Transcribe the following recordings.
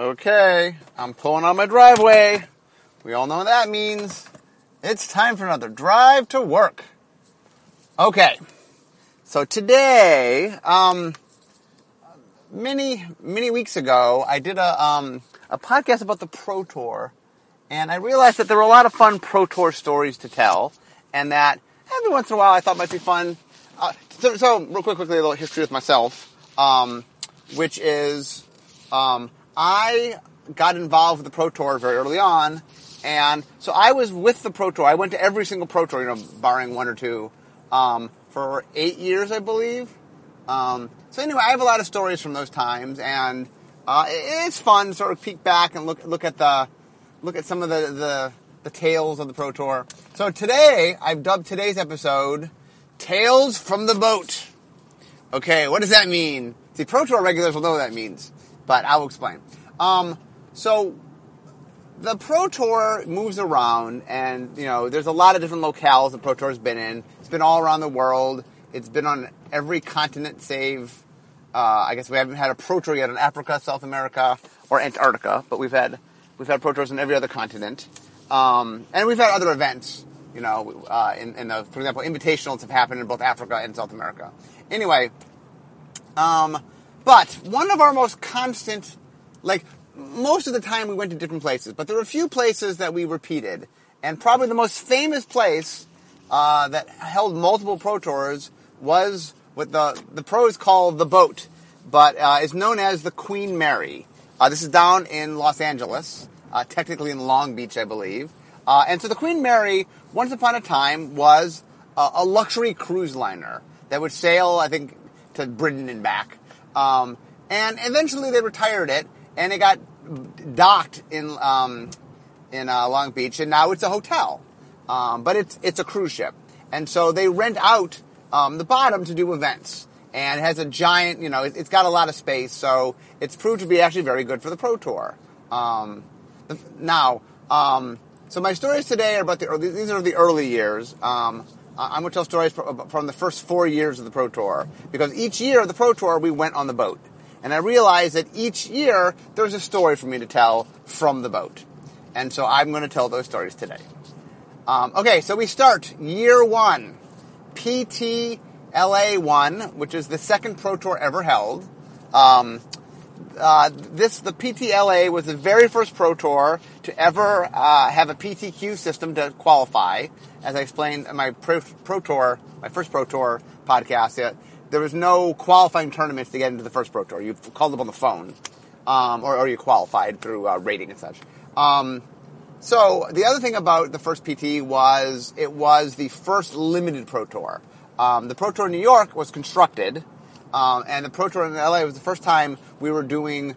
Okay, I'm pulling out my driveway. We all know what that means. It's time for another drive to work. Okay, so today, many weeks ago, I did a podcast about the Pro Tour, and I realized that there were a lot of fun Pro Tour stories to tell, and that every once in a while I thought might be fun. So real quickly, a little history with myself, which is I got involved with the Pro Tour very early on, and so I was with the Pro Tour. I went to every single Pro Tour, barring one or two, for 8 years, I believe. So anyway, I have a lot of stories from those times, and it's fun to sort of peek back and look at some of the tales of the Pro Tour. So today, I've dubbed today's episode "Tales from the Boat." Okay, what does that mean? See, Pro Tour regulars will know what that means, but I'll explain. So the Pro Tour moves around, and there's a lot of different locales the Pro Tour has been in. It's been all around the world. It's been on every continent save, I guess we haven't had a Pro Tour yet in Africa, South America, or Antarctica, but we've had Pro Tours in every other continent. And we've had other events, for example, invitationals have happened in both Africa and South America. Anyway, but one of our most constant, most of the time we went to different places, but there were a few places that we repeated, and probably the most famous place that held multiple Pro Tours was what the pros call the boat, but is known as the Queen Mary. This is down in Los Angeles, technically in Long Beach, I believe. And so the Queen Mary, once upon a time, was a luxury cruise liner that would sail, I think, to Britain and back. And eventually they retired it, and it got docked in Long Beach, and now it's a hotel. But it's a cruise ship. And so they rent out the bottom to do events. And it has a giant, it's got a lot of space, so it's proved to be actually very good for the Pro Tour. So my stories today are about these are the early years. I'm going to tell stories from the first 4 years of the Pro Tour, because each year of the Pro Tour, we went on the boat. And I realized that each year, there's a story for me to tell from the boat. And so I'm going to tell those stories today. Okay, so we start year one, PTLA1, which is the second Pro Tour ever held. The PTLA was the very first Pro Tour to ever have a PTQ system to qualify. As I explained in my my first Pro Tour podcast, there was no qualifying tournaments to get into the first Pro Tour. You called up on the phone, or you qualified through rating and such. So the other thing about the first PT was it was the first limited Pro Tour. The Pro Tour in New York was constructed, and the Pro Tour in LA was the first time we were doing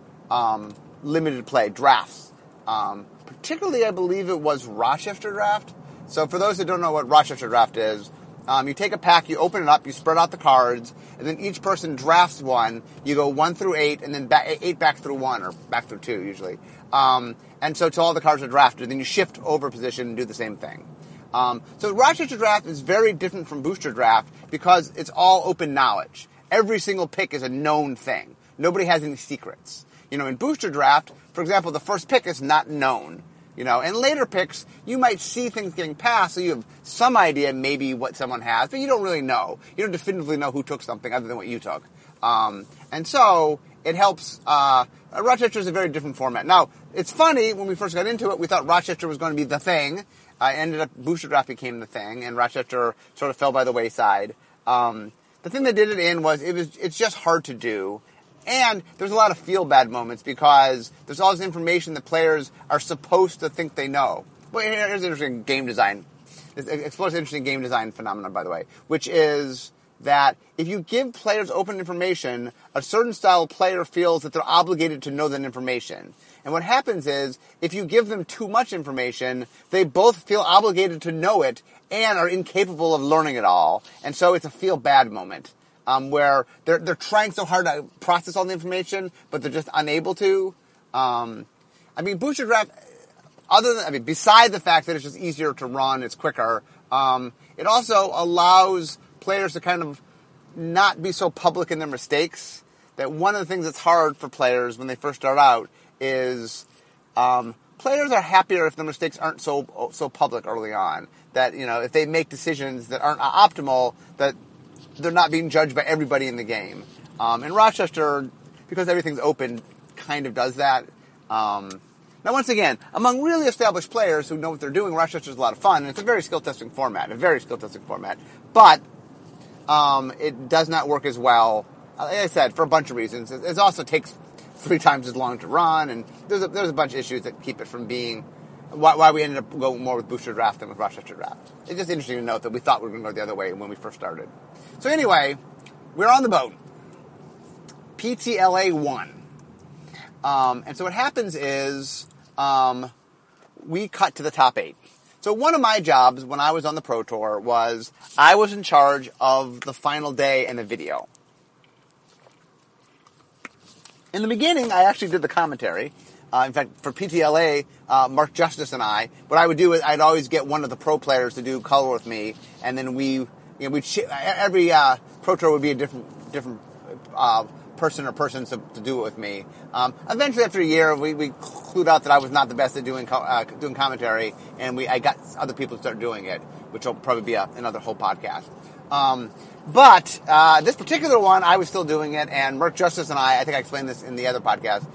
limited play drafts. Particularly, I believe it was Rochester Draft. So for those who don't know what Rochester Draft is, you take a pack, you open it up, you spread out the cards, and then each person drafts one. You go 1 through 8, and then eight back through 1, or back through 2 usually. And so till all the cards are drafted, then you shift over position and do the same thing. So Rochester Draft is very different from Booster Draft because it's all open knowledge. Every single pick is a known thing. Nobody has any secrets. In Booster Draft, for example, the first pick is not known. And later picks, you might see things getting passed, so you have some idea maybe what someone has, but you don't really know. You don't definitively know who took something other than what you took. And so it helps. Rochester is a very different format. Now, it's funny, when we first got into it, we thought Rochester was going to be the thing. Ended up, Booster Draft became the thing, and Rochester sort of fell by the wayside. The thing they did it in it's just hard to do. And there's a lot of feel-bad moments because there's all this information that players are supposed to think they know. Well, here's an interesting game design. This explores an interesting game design phenomenon, by the way, which is that if you give players open information, a certain style of player feels that they're obligated to know that information. And what happens is, if you give them too much information, they both feel obligated to know it and are incapable of learning it all. And so it's a feel-bad moment. Where they're trying so hard to process all the information, but they're just unable to. Booster Draft, beside the fact that it's just easier to run, it's quicker, it also allows players to kind of not be so public in their mistakes. that one of the things that's hard for players when they first start out is players are happier if the mistakes aren't so public early on. That, you know, if they make decisions that aren't optimal, that they're not being judged by everybody in the game. And Rochester, because everything's open, kind of does that. Now, once again, among really established players who know what they're doing, Rochester's a lot of fun, and it's a very skill-testing format, But it does not work as well, like I said, for a bunch of reasons. It also takes 3 times as long to run, and there's a bunch of issues that keep it from being... Why we ended up going more with Booster Draft than with Rochester Draft. It's just interesting to note that we thought we were going to go the other way when we first started. So anyway, we're on the boat. PTLA 1. And so what happens is we cut to the top 8. So one of my jobs when I was on the Pro Tour was I was in charge of the final day and the video. In the beginning, I actually did the commentary. In fact, for PTLA, Mark Justice and I, what I would do is I'd always get one of the pro players to do color with me, and then every pro tour would be a different person or persons to do it with me. Eventually, after a year, we clued out that I was not the best at doing commentary, and I got other people to start doing it, which will probably be another whole podcast. But this particular one, I was still doing it, and Mark Justice and I think I explained this in the other podcast,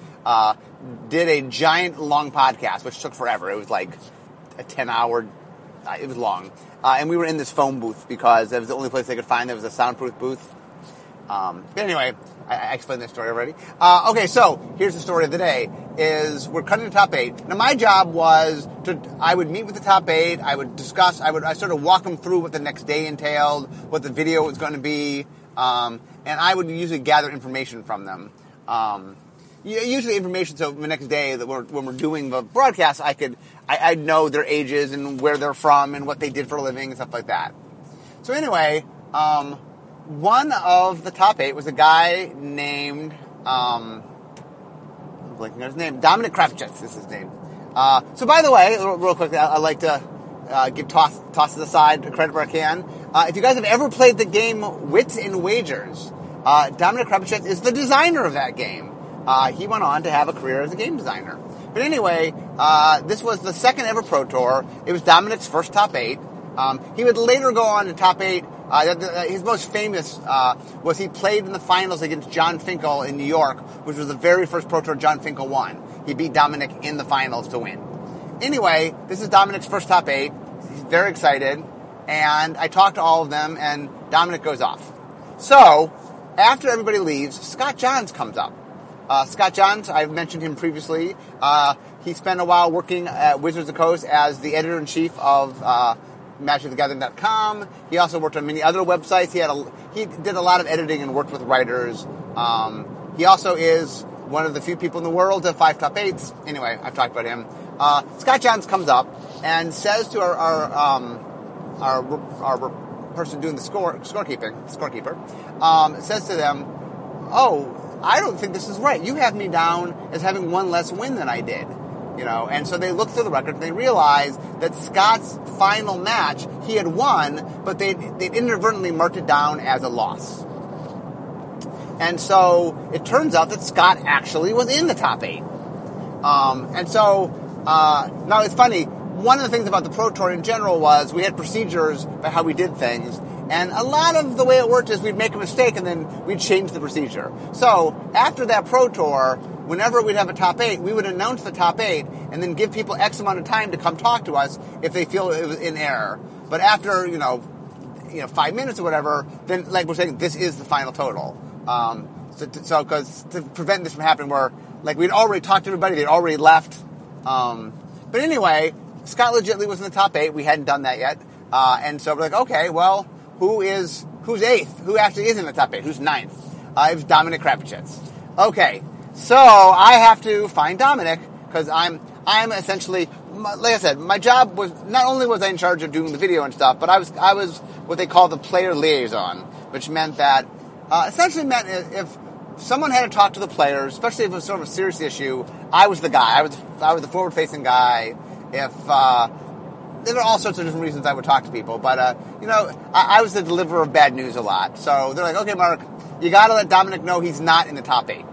did a giant long podcast, which took forever. It was like a 10-hour, it was long. And we were in this phone booth because it was the only place they could find. There was a soundproof booth. But anyway, I explained this story already. Okay, so here's the story of the day, is we're cutting the top 8. Now, my job was I would meet with the top 8. I would discuss, I sort of walk them through what the next day entailed, what the video was going to be. And I would usually gather information from them. Usually information, so the next day that when we're doing the broadcast, I'd know their ages and where they're from and what they did for a living and stuff like that. So anyway, one of the top 8 was a guy named, I'm blanking on his name, Dominic Crapuchettes is his name. So by the way, real quickly, I like to give tosses aside credit where I can. If you guys have ever played the game Wits and Wagers, Dominic Crapuchettes is the designer of that game. He went on to have a career as a game designer. But anyway, this was the second ever Pro Tour. It was Dominic's first top 8. He would later go on to top 8. His most famous was he played in the finals against John Finkel in New York, which was the very first Pro Tour John Finkel won. He beat Dominic in the finals to win. Anyway, this is Dominic's first top 8. He's very excited. And I talked to all of them, and Dominic goes off. So, after everybody leaves, Scott Johns comes up. Scott Johns, I've mentioned him previously. He spent a while working at Wizards of the Coast as the editor-in-chief of MagicTheGathering.com. He also worked on many other websites. He did a lot of editing and worked with writers. He also is one of the few people in the world to have 5 top 8s. Anyway, I've talked about him. Scott Johns comes up and says to our person doing the scorekeeper, says to them, "Oh, I don't think this is right. You have me down as having one less win than I did." You know, and so they looked through the record and they realized that Scott's final match, he had won, but they'd inadvertently marked it down as a loss. And so it turns out that Scott actually was in the top 8. Now it's funny, one of the things about the Pro Tour in general was we had procedures about how we did things. And a lot of the way it worked is we'd make a mistake and then we'd change the procedure. So after that Pro Tour, whenever we'd have a top 8, we would announce the top 8 and then give people X amount of time to come talk to us if they feel it was in error. But after, 5 minutes or whatever, then like we're saying, this is the final total. So because to prevent this from happening where like we'd already talked to everybody, they'd already left. But anyway, Scott legitimately was in the top 8. We hadn't done that yet. And so we're like, okay, well... Who's 8th? Who actually is in the top 8? Who's 9th? It was Dominic Crapuchettes. Okay, so I have to find Dominic because I'm essentially, like I said, my job was not only was I in charge of doing the video and stuff, but I was what they call the player liaison, which meant that essentially meant if someone had to talk to the players, especially if it was sort of a serious issue, I was the guy. I was the forward-facing guy. There are all sorts of different reasons I would talk to people, but I was the deliverer of bad news a lot. So they're like, "Okay, Mark, you got to let Dominic know he's not in the top 8.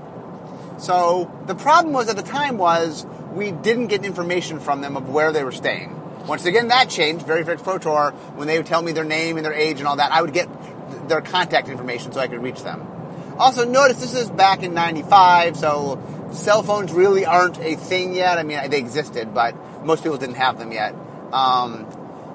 So the problem was at the time was we didn't get information from them of where they were staying. Once again, that changed. Very Fixed Pro Tour, when they would tell me their name and their age and all that, I would get their contact information so I could reach them. Also, notice this is back in 95, so cell phones really aren't a thing yet. I mean, they existed, but most people didn't have them yet.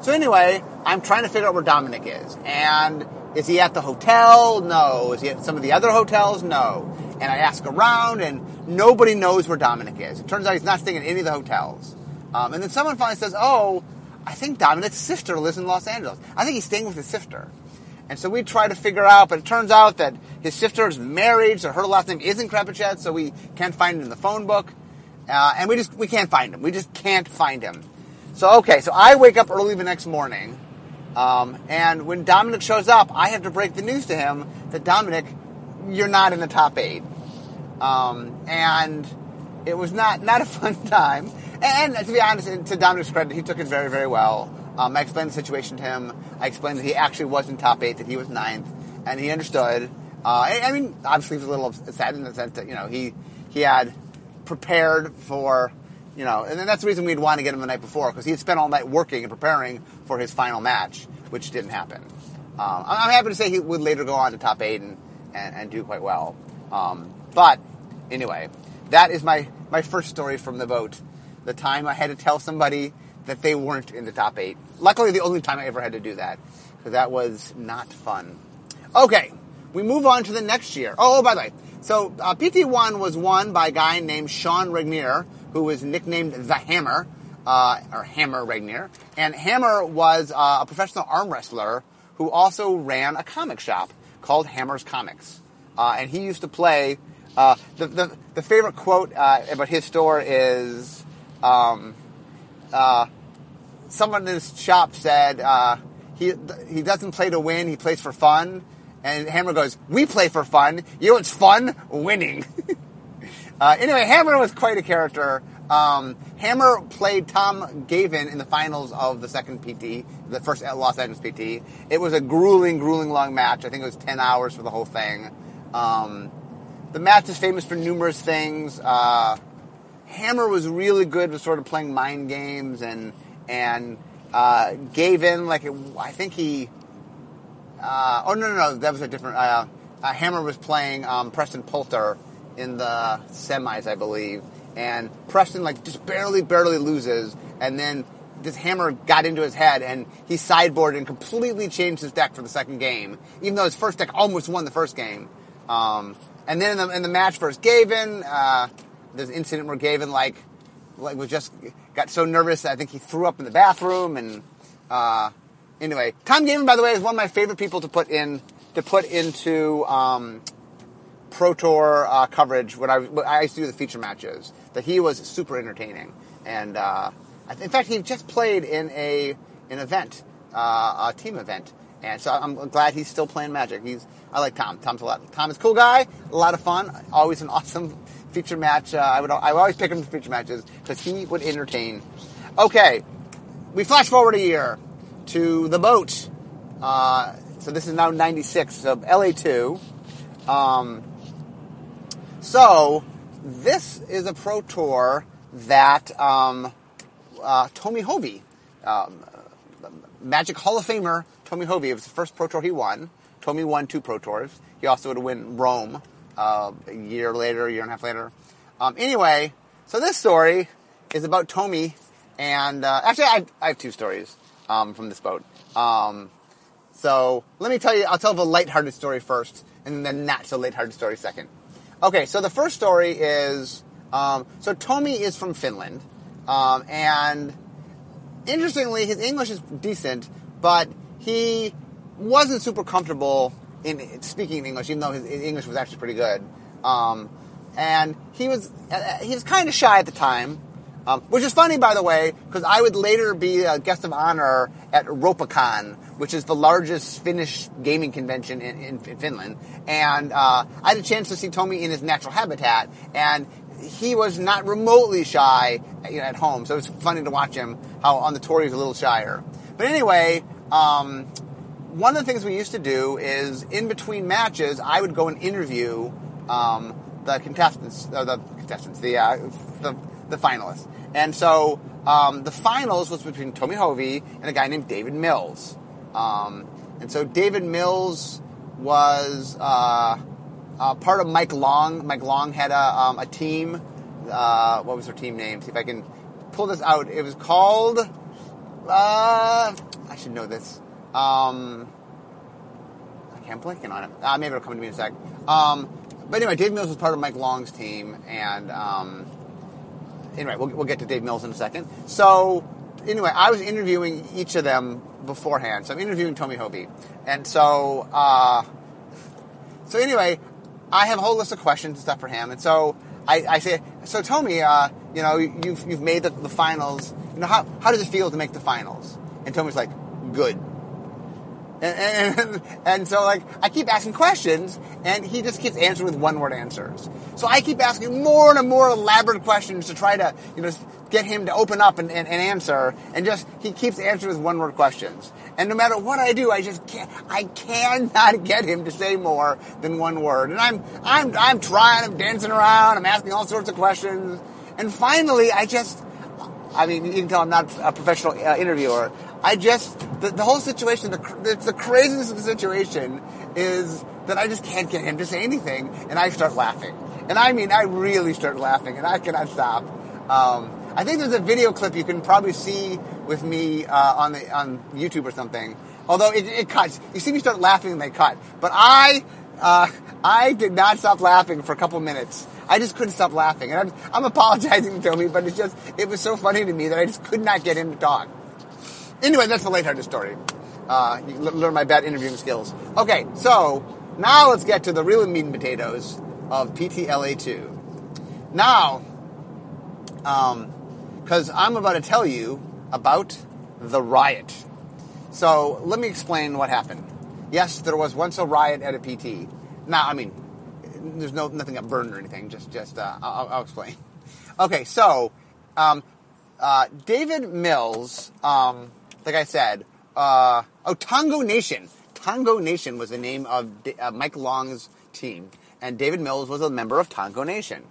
So anyway, I'm trying to figure out where Dominic is. And is he at the hotel? No. Is he at some of the other hotels? No. And I ask around, and nobody knows where Dominic is. It turns out he's not staying at any of the hotels. And then someone finally says, oh, I think Dominic's sister lives in Los Angeles. I think he's staying with his sister. And so we try to figure out, but it turns out that his sister is married, so her last name isn't Crapuchettes, so we can't find him in the phone book. And we can't find him. We just can't find him. So, okay, so I wake up early the next morning, and when Dominic shows up, I have to break the news to him that, Dominic, you're not in the top 8. And it was not a fun time. And to be honest, to Dominic's credit, he took it very, very well. I explained the situation to him. I explained that he actually wasn't top 8, that he was 9th, and he understood. I mean, obviously he was a little saddened in the sense that, he had prepared for, and that's the reason we'd want to get him the night before, because he had spent all night working and preparing for his final match, which didn't happen. I'm happy to say he would later go on to top 8 and do quite well. But, anyway, that is my first story from the vote. The time I had to tell somebody that they weren't in the top 8. Luckily, the only time I ever had to do that. Because that was not fun. Okay, we move on to the next year. Oh, by the way. So, PT1 was won by a guy named Shawn Regnier, who was nicknamed The Hammer, or Hammer Regnier. And Hammer was a professional arm wrestler who also ran a comic shop called Hammer's Comics. And he used to play... the favorite quote about his store is... someone in his shop said he doesn't play to win, he plays for fun. And Hammer goes, we play for fun. You know what's fun? Winning. Anyway, Hammer was quite a character. Hammer played Tom Guevin in the finals of the second PT, the first Los Angeles PT. It was a grueling long match. I think it was 10 hours for the whole thing. The match is famous for numerous things. Hammer was really good with sort of playing mind games and gave in I think he... that was a different... Hammer was playing Preston Poulter in the semis, I believe, and Preston just barely loses, and then this Hammer got into his head and he sideboarded and completely changed his deck for the second game, even though his first deck almost won the first game. And then in the match versus Gavin, there's an incident where Gavin got so nervous that I think he threw up in the bathroom. And anyway, Tom Guevin, by the way, is one of my favorite people to put into Pro Tour coverage when I used to do the feature matches. That he was super entertaining, and in fact, he just played in an event, a team event. And so I'm glad he's still playing Magic. I like Tom. Tom is a cool guy, a lot of fun, always an awesome feature match. I would always pick him for feature matches because he would entertain. Okay, we flash forward a year to the boat. So this is now 96, so LA2. So this is a Pro Tour that Tommi Hovi, Magic Hall of Famer Tommi Hovi, it was the first Pro Tour he won. Tommi won 2 Pro Tours. He also would win Rome a year and a half later. Anyway, so this story is about Tommi, and actually I have 2 stories from this boat. So let me tell you, I'll tell the lighthearted story first, and then the not-so-lighthearted story second. Okay, so the first story is, so Tommi is from Finland, and interestingly, his English is decent, but he wasn't super comfortable in speaking English, even though his English was actually pretty good. And he was kind of shy at the time, which is funny, by the way, because I would later be a guest of honor at Ropacon, which is the largest Finnish gaming convention in Finland. And I had a chance to see Tommi in his natural habitat, and he was not remotely shy at home, so it was funny to watch him, how on the tour he was a little shyer. But anyway... one of the things we used to do is in between matches, I would go and interview the finalists. And so the finals was between Tommi Hovi and a guy named David Mills. And so David Mills was part of Mike Long. Mike Long had a team. What was their team name? See if I can pull this out. It was called... I should know this. I can't blink on it. Maybe it'll come to me in a sec. But anyway, Dave Mills was part of Mike Long's team, and anyway, we'll get to Dave Mills in a second. So anyway, I was interviewing each of them beforehand. So I'm interviewing Tommi Hovi, and so anyway, I have a whole list of questions and stuff for him, and so I say, so Tommy, you know, you've made the finals. You know, how does it feel to make the finals? And Tommy's like, good. And so, like, I keep asking questions, and he just keeps answering with one-word answers. So I keep asking more and more elaborate questions to try to, you know, get him to open up and answer, and just, he keeps answering with one-word questions. And no matter what I do, I just can't, I cannot get him to say more than one word. And I'm trying, I'm dancing around, I'm asking all sorts of questions, and finally, I mean, you can tell I'm not a professional interviewer. The whole situation, the craziness of the situation is that I just can't get him to say anything, and I start laughing. And I mean, I really start laughing, and I cannot stop. I think there's a video clip you can probably see with me on YouTube or something. Although it cuts. You see me start laughing, and they cut. But I did not stop laughing for a couple minutes. I just couldn't stop laughing. And I'm apologizing to Tommy, but it's just, it was so funny to me that I just could not get him to talk. Anyway, that's the lighthearted story. You can learn my bad interviewing skills. Okay, so now let's get to the real meat and potatoes of PTLA2. Now, because I'm about to tell you about the riot. So let me explain what happened. Yes, there was once a riot at a PT. Now, I mean, there's nothing got burned or anything. I'll explain. Okay, so David Mills, like I said, Tongo Nation. Tongo Nation was the name of Mike Long's team, and David Mills was a member of Tongo Nation.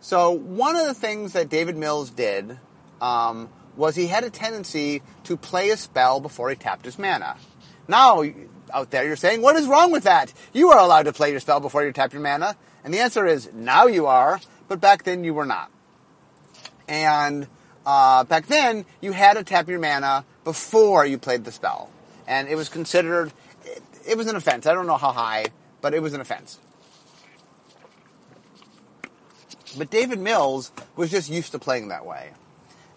So one of the things that David Mills did was he had a tendency to play a spell before he tapped his mana. Now, out there, you're saying, what is wrong with that? You are allowed to play your spell before you tap your mana. And the answer is, now you are, but back then you were not. And back then, you had to tap your mana before you played the spell. And it was considered, it was an offense. I don't know how high, but it was an offense. But David Mills was just used to playing that way.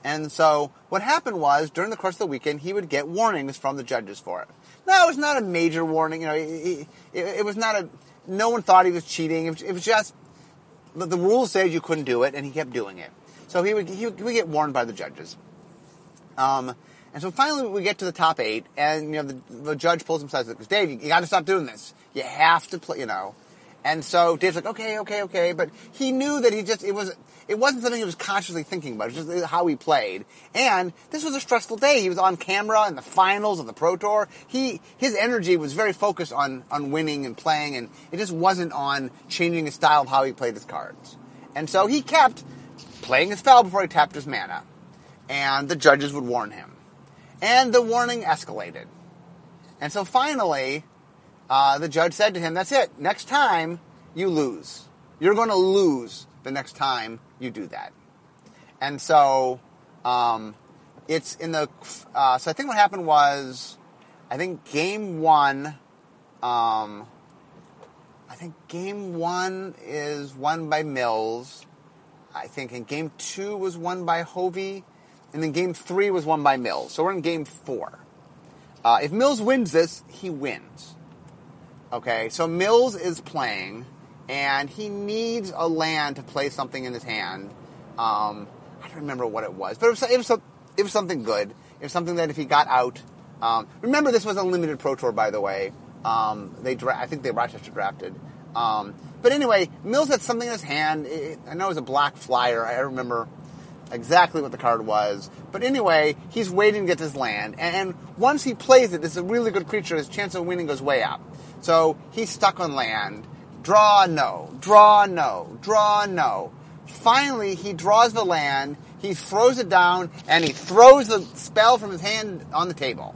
And so what happened was, during the course of the weekend, he would get warnings from the judges for it. No, it was not a major warning. You know, it was not a... No one thought he was cheating. It was just... The rules said you couldn't do it, and he kept doing it. So he would get warned by the judges. And so finally we get to the top eight, and, you know, the judge pulls him aside and says, Dave, you got to stop doing this. You have to play, you know. And so Dave's like, okay. But he knew that it wasn't something he was consciously thinking about. It was just how he played. And this was a stressful day. He was on camera in the finals of the Pro Tour. His energy was very focused on winning and playing, and it just wasn't on changing his style of how he played his cards. And so he kept playing his spell before he tapped his mana. And the judges would warn him. And the warning escalated. And so finally... the judge said to him, that's it. Next time, you lose. You're going to lose the next time you do that. And so, it's in the... so I think what happened was, game one is won by Mills. I think in game two was won by Hovi. And then game three was won by Mills. So we're in game four. If Mills wins this, he wins. Okay, so Mills is playing, and he needs a land to play something in his hand. I don't remember what it was, but it was something good. It was something that if he got out... remember, this was a limited Pro Tour, by the way. I think they Rochester drafted. But anyway, Mills had something in his hand. I know it was a black flyer. I remember exactly what the card was. But anyway, he's waiting to get his land. And once he plays it, it's a really good creature. His chance of winning goes way up. So he's stuck on land. Draw, no. Draw, no. Draw, no. Finally, he draws the land. He throws it down, and he throws the spell from his hand on the table.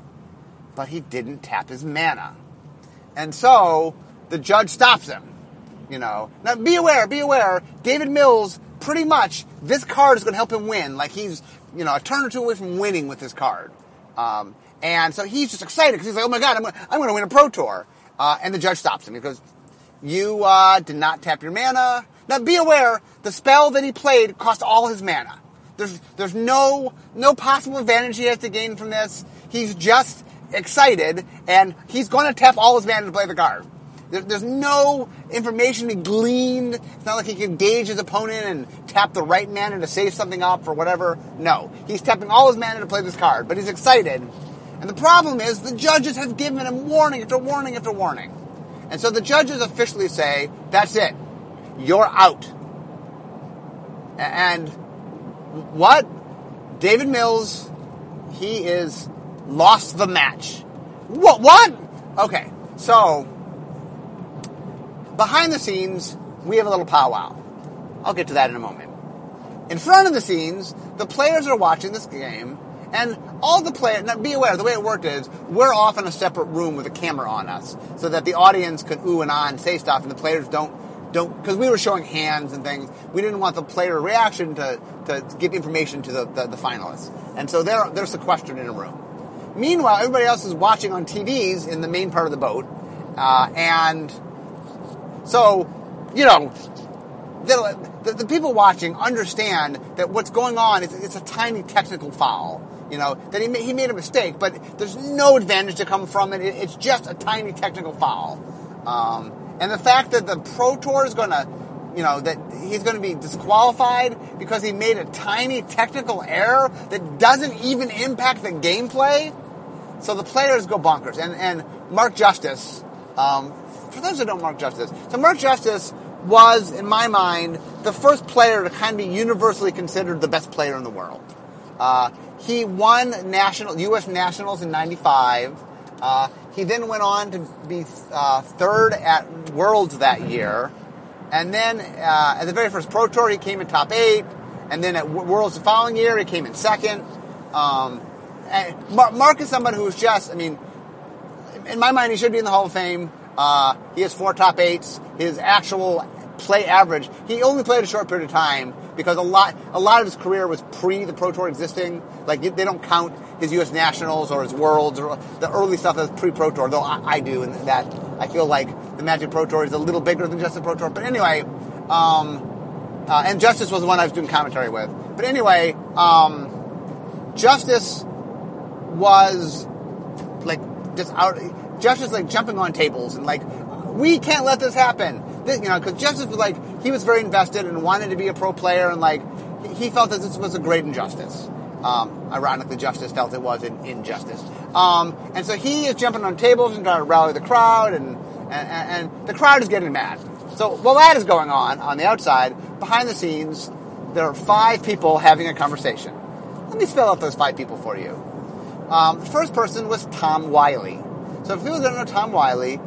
But he didn't tap his mana. And so the judge stops him. You know. Now, be aware. David Mills, pretty much, this card is going to help him win. Like, he's, you know, a turn or two away from winning with this card. And so he's just excited because he's like, oh, my God, I'm going to win a Pro Tour. And the judge stops him. He goes, you did not tap your mana. Now, be aware, the spell that he played cost all his mana. There's no possible advantage he has to gain from this. He's just excited, and he's going to tap all his mana to play the card. There's no information to be gleaned. It's not like he can gauge his opponent and tap the right mana to save something up or whatever. No. He's tapping all his mana to play this card, but he's excited. And the problem is the judges have given him warning after warning after warning. And so the judges officially say, that's it. You're out. And what? David Mills, he is lost the match. What? Okay, so behind the scenes, we have a little powwow. I'll get to that in a moment. In front of the scenes, the players are watching this game, and all the players... Now, be aware, the way it worked is we're off in a separate room with a camera on us so that the audience could ooh and ah and say stuff, and the players don't, because we were showing hands and things. We didn't want the player reaction to give information to the finalists. And so they're sequestered in a room. Meanwhile, everybody else is watching on TVs in the main part of the boat. And so, you know, the people watching understand that what's going on is it's a tiny technical foul. You know, that he made a mistake, but there's no advantage to come from it. It's just a tiny technical foul. And the fact that the Pro Tour is going to, you know, that he's going to be disqualified because he made a tiny technical error that doesn't even impact the gameplay. So the players go bonkers. And Mark Justice, for those who don't know Mark Justice, so Mark Justice was, in my mind, the first player to kind of be universally considered the best player in the world. He won U.S. Nationals in 95. He then went on to be third at Worlds that year. And then at the very first Pro Tour, he came in top 8. And then at Worlds the following year, he came in second. And Mark is someone who's just, I mean, in my mind, he should be in the Hall of Fame. He has 4 top 8s. His actual play average, he only played a short period of time because a lot of his career was pre the Pro Tour existing. Like, they don't count his U.S. Nationals or his Worlds or the early stuff that's pre-Pro Tour, though I do, and that I feel like the Magic Pro Tour is a little bigger than just the Pro Tour. But anyway, and Justice was the one I was doing commentary with. But anyway, Justice was, like, just out... Justice, like, jumping on tables and, like, we can't let this happen. This, you know, because Justice was, like, he was very invested and wanted to be a pro player, and, like, he felt that this was a great injustice. Ironically, Justice felt it was an injustice. And so he is jumping on tables and trying to rally the crowd, and the crowd is getting mad. So while that is going on the outside, behind the scenes, there are 5 people having a conversation. Let me spell out those 5 people for you. The first person was Tom Wiley. So if people don't know Tom Wiley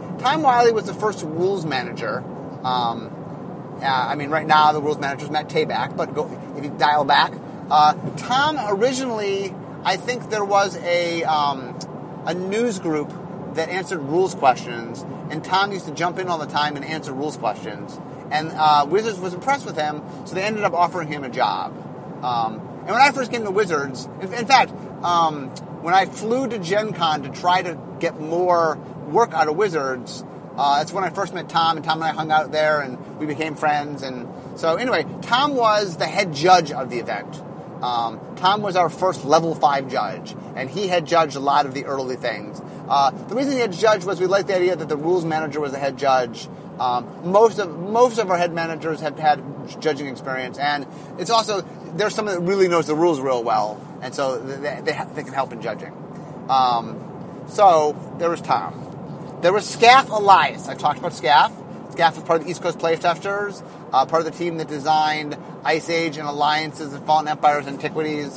was the first rules manager. I mean, right now the rules manager is Matt Tabak, but if you dial back, Tom originally, I think there was a news group that answered rules questions, and Tom used to jump in all the time and answer rules questions. And Wizards was impressed with him, so they ended up offering him a job. And when I first came to Wizards, in fact, when I flew to Gen Con to try to get more work out of Wizards, that's when I first met Tom, and Tom and I hung out there, and we became friends. And so anyway, Tom was the head judge of the event. Tom was our first level 5 judge, and he had judged a lot of the early things. The reason he had judged was we liked the idea that the rules manager was the head judge. Most of our head managers have had judging experience, and it's also there's someone that really knows the rules real well, and so they can help in judging. So there was Tom. There was Scaff Elias. I talked about Scaff. Scaff is part of the East Coast Playtesters, part of the team that designed Ice Age and Alliances and Fallen Empires and Antiquities.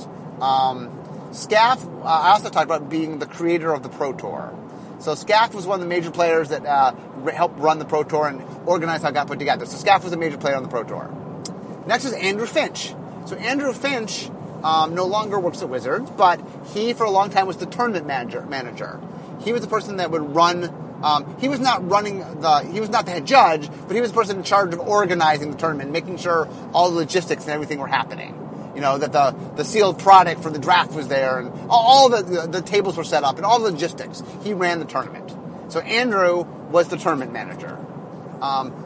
Scaff, I also talked about being the creator of the Pro Tour. So Scaff was one of the major players that helped run the Pro Tour and organize how it got put together. So Scaff was a major player on the Pro Tour. Next is Andrew Finch. So Andrew Finch no longer works at Wizards, but he for a long time was the tournament manager. He was the person that would run... He was not the head judge, but he was the person in charge of organizing the tournament, making sure all the logistics and everything were happening. You know, that the sealed product for the draft was there, and all the tables were set up, and all the logistics. He ran the tournament. So Andrew was the tournament manager.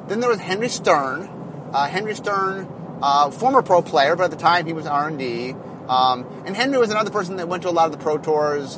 Then there was Henry Stern. Former pro player, but at the time he was R&D. And Henry was another person that went to a lot of the pro tours.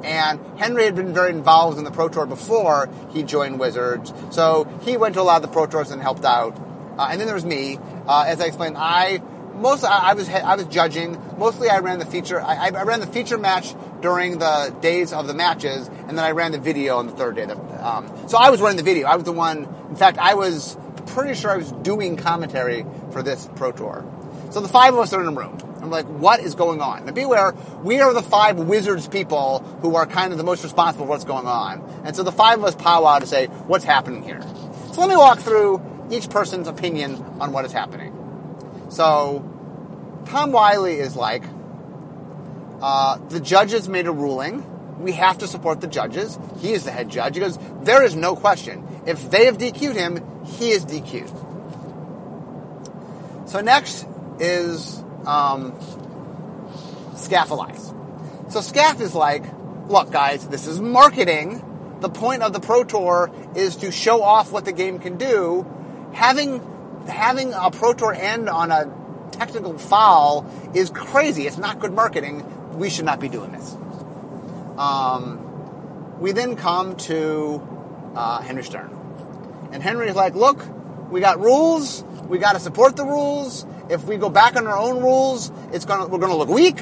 And Henry had been very involved in the pro tour before he joined Wizards. So he went to a lot of the pro tours and helped out. And then there was me. As I explained, I was judging. Mostly, I ran the feature. I ran the feature match during the days of the matches, and then I ran the video on the third day. So I was running the video. I was the one. In fact, I was pretty sure I was doing commentary for this pro tour. So the five of us are in a room. I'm like, what is going on? Now, beware, we are the five Wizards people who are kind of the most responsible for what's going on. And so the five of us powwow to say, what's happening here? So let me walk through each person's opinion on what is happening. So, Tom Wiley is like, the judges made a ruling. We have to support the judges. He is the head judge. He goes, there is no question. If they have DQ'd him, he is DQ'd. So next is Scaff Elias. So Scaff is like, look, guys, this is marketing. The point of the Pro Tour is to show off what the game can do. Having a Pro Tour end on a technical foul is crazy. It's not good marketing. We should not be doing this. We then come to Henry Stern. And Henry's like, look, we got rules. We got to support the rules. If we go back on our own rules, we're going to look weak.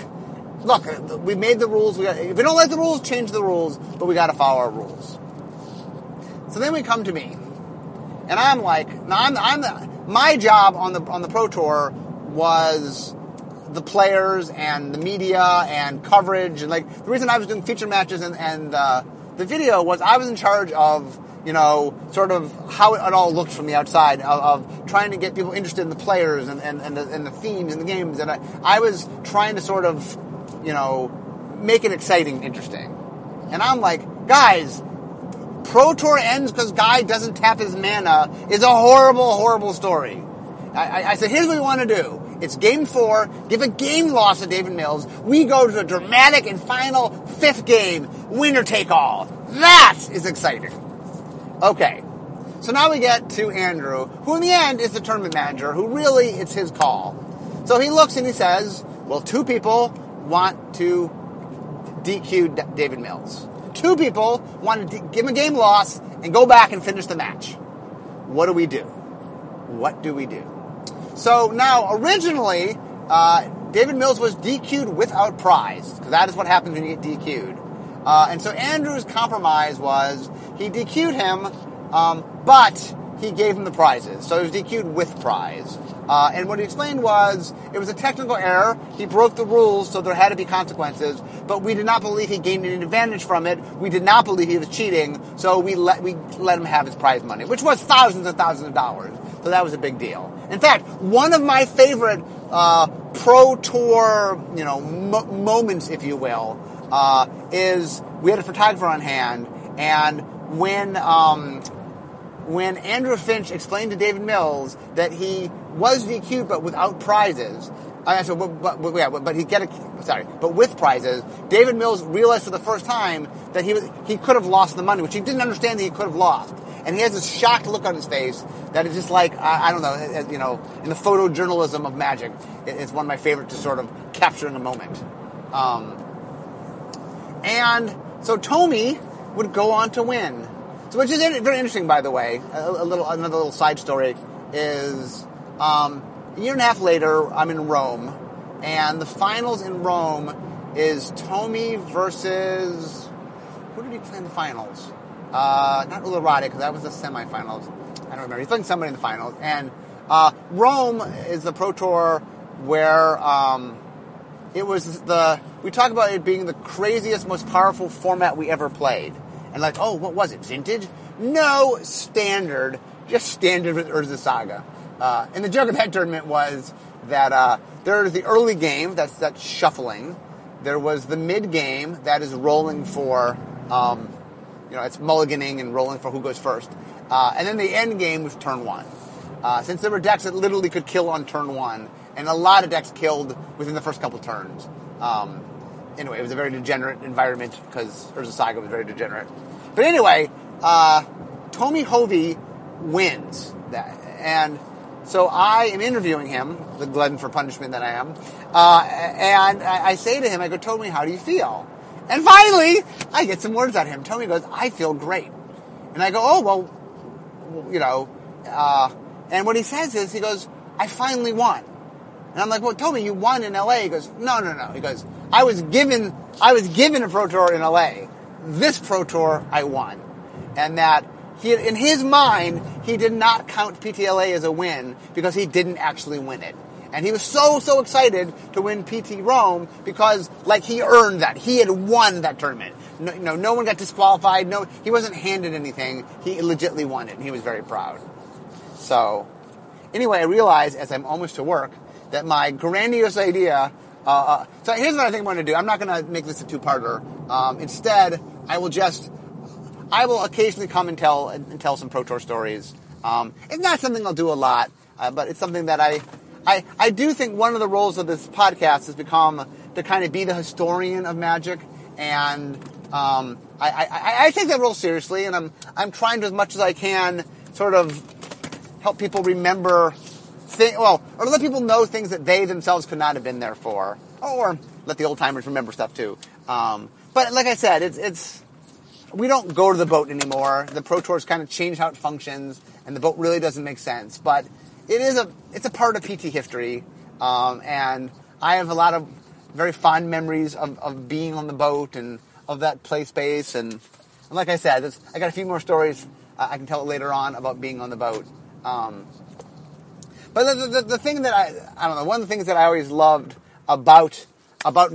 Look, we made the rules. If we don't like the rules, change the rules. But we got to follow our rules. So then we come to me. And I'm like, now my job on the Pro Tour was the players and the media and coverage, and like the reason I was doing feature matches and the video was I was in charge of, you know, sort of how it all looked from the outside, of trying to get people interested in the players and the themes and the games, and I was trying to sort of, you know, make it exciting, interesting. And I'm like, guys, Pro Tour ends because guy doesn't tap his mana is a horrible, horrible story. I said, here's what we want to do. It's game 4. Give a game loss to David Mills. We go to a dramatic and final 5th game. Winner take all. That is exciting. Okay. So now we get to Andrew, who in the end is the tournament manager, who really it's his call. So he looks and he says, well, 2 people want to DQ David Mills. 2 people want to give him a game loss and go back and finish the match. What do we do? What do we do? So now, originally, David Mills was DQ'd without prize, because that is what happens when you get DQ'd. And so Andrew's compromise was he DQ'd him, but he gave him the prizes. So he was DQ'd with prize. And what he explained was it was a technical error. He broke the rules, so there had to be consequences. But we did not believe he gained any advantage from it. We did not believe he was cheating, so we let him have his prize money, which was thousands and thousands of dollars. So that was a big deal. In fact, one of my favorite pro tour, you know, moments, if you will, is we had a photographer on hand, and when Andrew Finch explained to David Mills that he was DQ'd but without prizes, but with prizes, David Mills realized for the first time that he could have lost the money, which he didn't understand that he could have lost. And he has this shocked look on his face that is just like, I don't know, you know, in the photojournalism of Magic, it's one of my favorite to sort of capture in a moment. And so Tommi would go on to win. So, which is very interesting, by the way. Another little side story is, a year and a half later, I'm in Rome, and the finals in Rome is Tommi versus, who did he play in the finals? Not Ullerati, because that was the semifinals. I don't remember. He's playing somebody in the finals. And Rome is the Pro Tour where it was the... We talk about it being the craziest, most powerful format we ever played. And like, oh, what was it? Vintage? No, standard. Just standard with Urza Saga. And the joke of that tournament was that there's the early game, that's shuffling. There was the mid-game, that is rolling for... it's mulliganing and rolling for who goes first. And then the end game was turn one. Since there were decks that literally could kill on turn one, and a lot of decks killed within the first couple turns. Anyway, it was a very degenerate environment because Urza Saga was very degenerate. But anyway, Tommi Hovi wins that. And so I am interviewing him, the glutton for punishment that I am. And I say to him, I go, Tommi, how do you feel? And finally, I get some words out of him. Tommi goes, I feel great. And I go, oh, well, and what he says is, he goes, I finally won. And I'm like, well, Tommi, you won in L.A. He goes, no. He goes, I was given a Pro Tour in L.A. This Pro Tour, I won. And that, in his mind, he did not count PTLA as a win because he didn't actually win it. And he was so excited to win PT Rome because, like, he earned that. He had won that tournament. No one got disqualified. No, he wasn't handed anything. He legitimately won it, and he was very proud. So, anyway, I realized as I'm almost to work that my grandiose idea... so here's what I think I'm going to do. I'm not going to make this a two-parter. Instead, I will occasionally come and tell some Pro Tour stories. It's not something I'll do a lot, but it's something that I do think one of the roles of this podcast has become to kind of be the historian of Magic, and I take that role seriously, and I'm trying to, as much as I can, sort of help people remember or let people know things that they themselves could not have been there for, or let the old timers remember stuff too. But like I said, it's we don't go to the boat anymore. The Pro Tour's kind of changed how it functions, and the boat really doesn't make sense, but. It's a part of PT history, and I have a lot of very fond memories of being on the boat and of that play space, and like I said, I got a few more stories I can tell later on about being on the boat. But the thing that I don't know, one of the things that I always loved about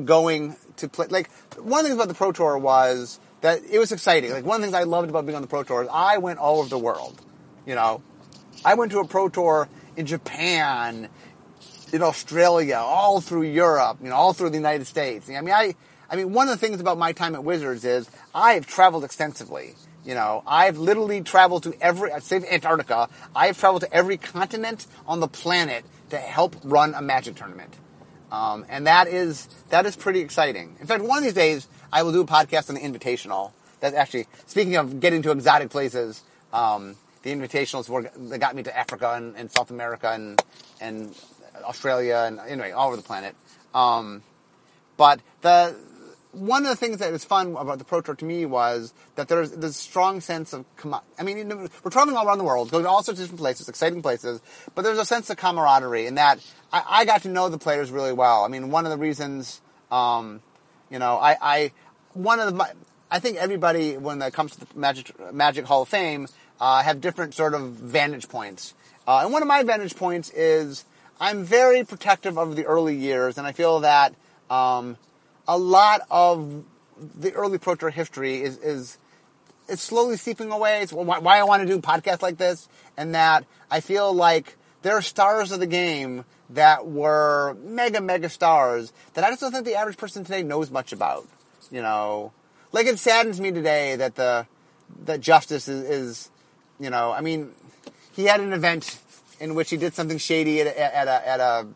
going to play, like, one of the things about the Pro Tour was that it was exciting. Like, one of the things I loved about being on the Pro Tour is I went all over the world, I went to a Pro Tour in Japan, in Australia, all through Europe, all through the United States. I mean, one of the things about my time at Wizards is I have traveled extensively. I've literally traveled to save Antarctica, I've traveled to every continent on the planet to help run a Magic tournament. And that is pretty exciting. In fact, one of these days, I will do a podcast on the Invitational. That's actually, speaking of getting to exotic places, the Invitationals that got me to Africa and South America and Australia and, anyway, all over the planet. But one of the things that was fun about the Pro Tour to me was that there's this strong sense of... we're traveling all around the world, going to all sorts of different places, exciting places, but there's a sense of camaraderie in that I got to know the players really well. I mean, one of the reasons, I think everybody, when it comes to the Magic Hall of Fame... have different sort of vantage points. And one of my vantage points is I'm very protective of the early years, and I feel that a lot of the early Pro Tour history is slowly seeping away. It's why I want to do podcasts like this, and that I feel like there are stars of the game that were mega stars that I just don't think the average person today knows much about. Like, it saddens me today that that Justice is he had an event in which he did something shady at a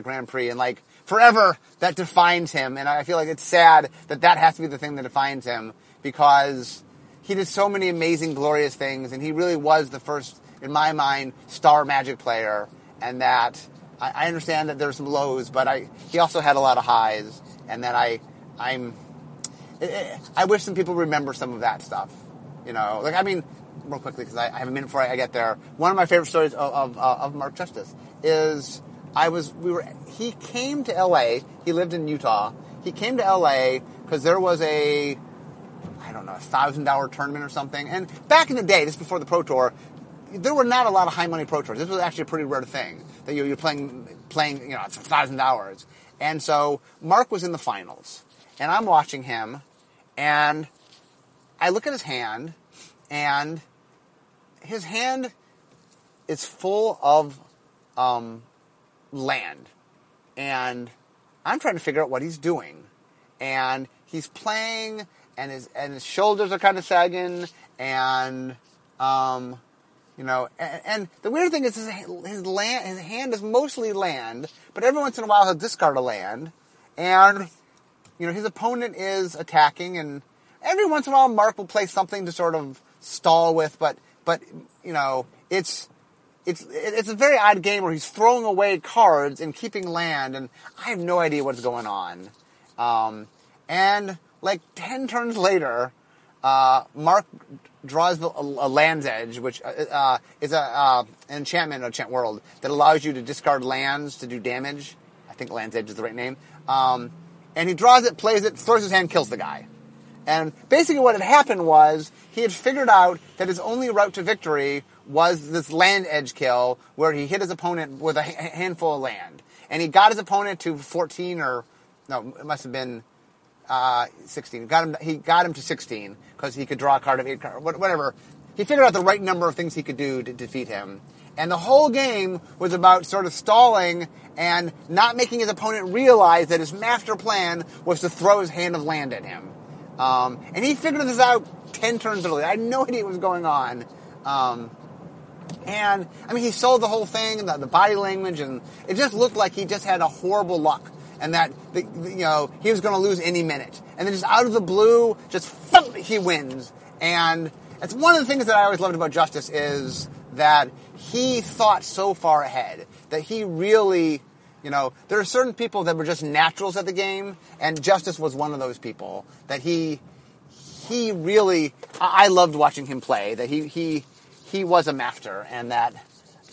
Grand Prix, and like forever that defines him. And I feel like it's sad that has to be the thing that defines him, because he did so many amazing, glorious things, and he really was the first, in my mind, star Magic player. And that I understand that there's some lows, but he also had a lot of highs, and that I wish some people remember some of that stuff. Real quickly, because I have a minute before I get there. One of my favorite stories of Mark Justice is he came to L.A. He lived in Utah. He came to L.A. because there was a $1,000 tournament or something. And back in the day, this is before the Pro Tour, there were not a lot of high money pro tours. This was actually a pretty rare thing that you're playing. You know, it's $1,000. And so Mark was in the finals, and I'm watching him, and I look at his hand, and his hand is full of land, and I'm trying to figure out what he's doing, and he's playing, and his shoulders are kind of sagging, and you know, and the weird thing is his hand is mostly land, but every once in a while he'll discard a land, and you know his opponent is attacking, and every once in a while Mark will play something to sort of stall with, but you know it's a very odd game where he's throwing away cards and keeping land, and I have no idea what's going on. And like 10 turns later, Mark draws a Land's Edge, which is an enchantment in Enchant World that allows you to discard lands to do damage. I think Land's Edge is the right name. And he draws it, plays it, throws his hand, kills the guy. And basically what had happened was he had figured out that his only route to victory was this Land Edge kill where he hit his opponent with a handful of land. And he got his opponent to 14 or... No, it must have been... 16. He got him to 16 because he could draw a card of 8 cards, whatever. He figured out the right number of things he could do to defeat him. And the whole game was about sort of stalling and not making his opponent realize that his master plan was to throw his hand of land at him. And he figured this out 10 turns earlier. I had no idea what was going on. And, I mean, he sold the whole thing, the body language, and it just looked like he just had a horrible luck. And that, you know, he was going to lose any minute. And then just out of the blue, just he wins. And it's one of the things that I always loved about Justice is that he thought so far ahead. That he really, you know, there are certain people that were just naturals at the game. And Justice was one of those people. That he really, I loved watching him play. That he was a master. And that,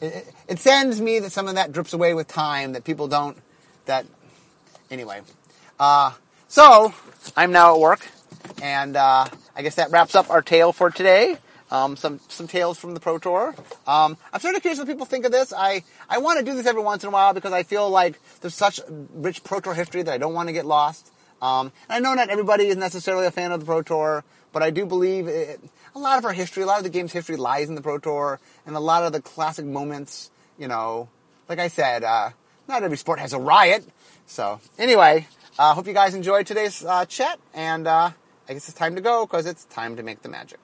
it saddens me that some of that drips away with time. That people don't, that... Anyway, so I'm now at work, and I guess that wraps up our tale for today. Some tales from the Pro Tour. I'm sort of curious what people think of this. I want to do this every once in a while because I feel like there's such rich Pro Tour history that I don't want to get lost. And I know not everybody is necessarily a fan of the Pro Tour, but I do believe a lot of our history, a lot of the game's history lies in the Pro Tour, and a lot of the classic moments, you know, like I said, not every sport has a riot. So, anyway, I hope you guys enjoyed today's chat, and I guess it's time to go, because it's time to make the magic.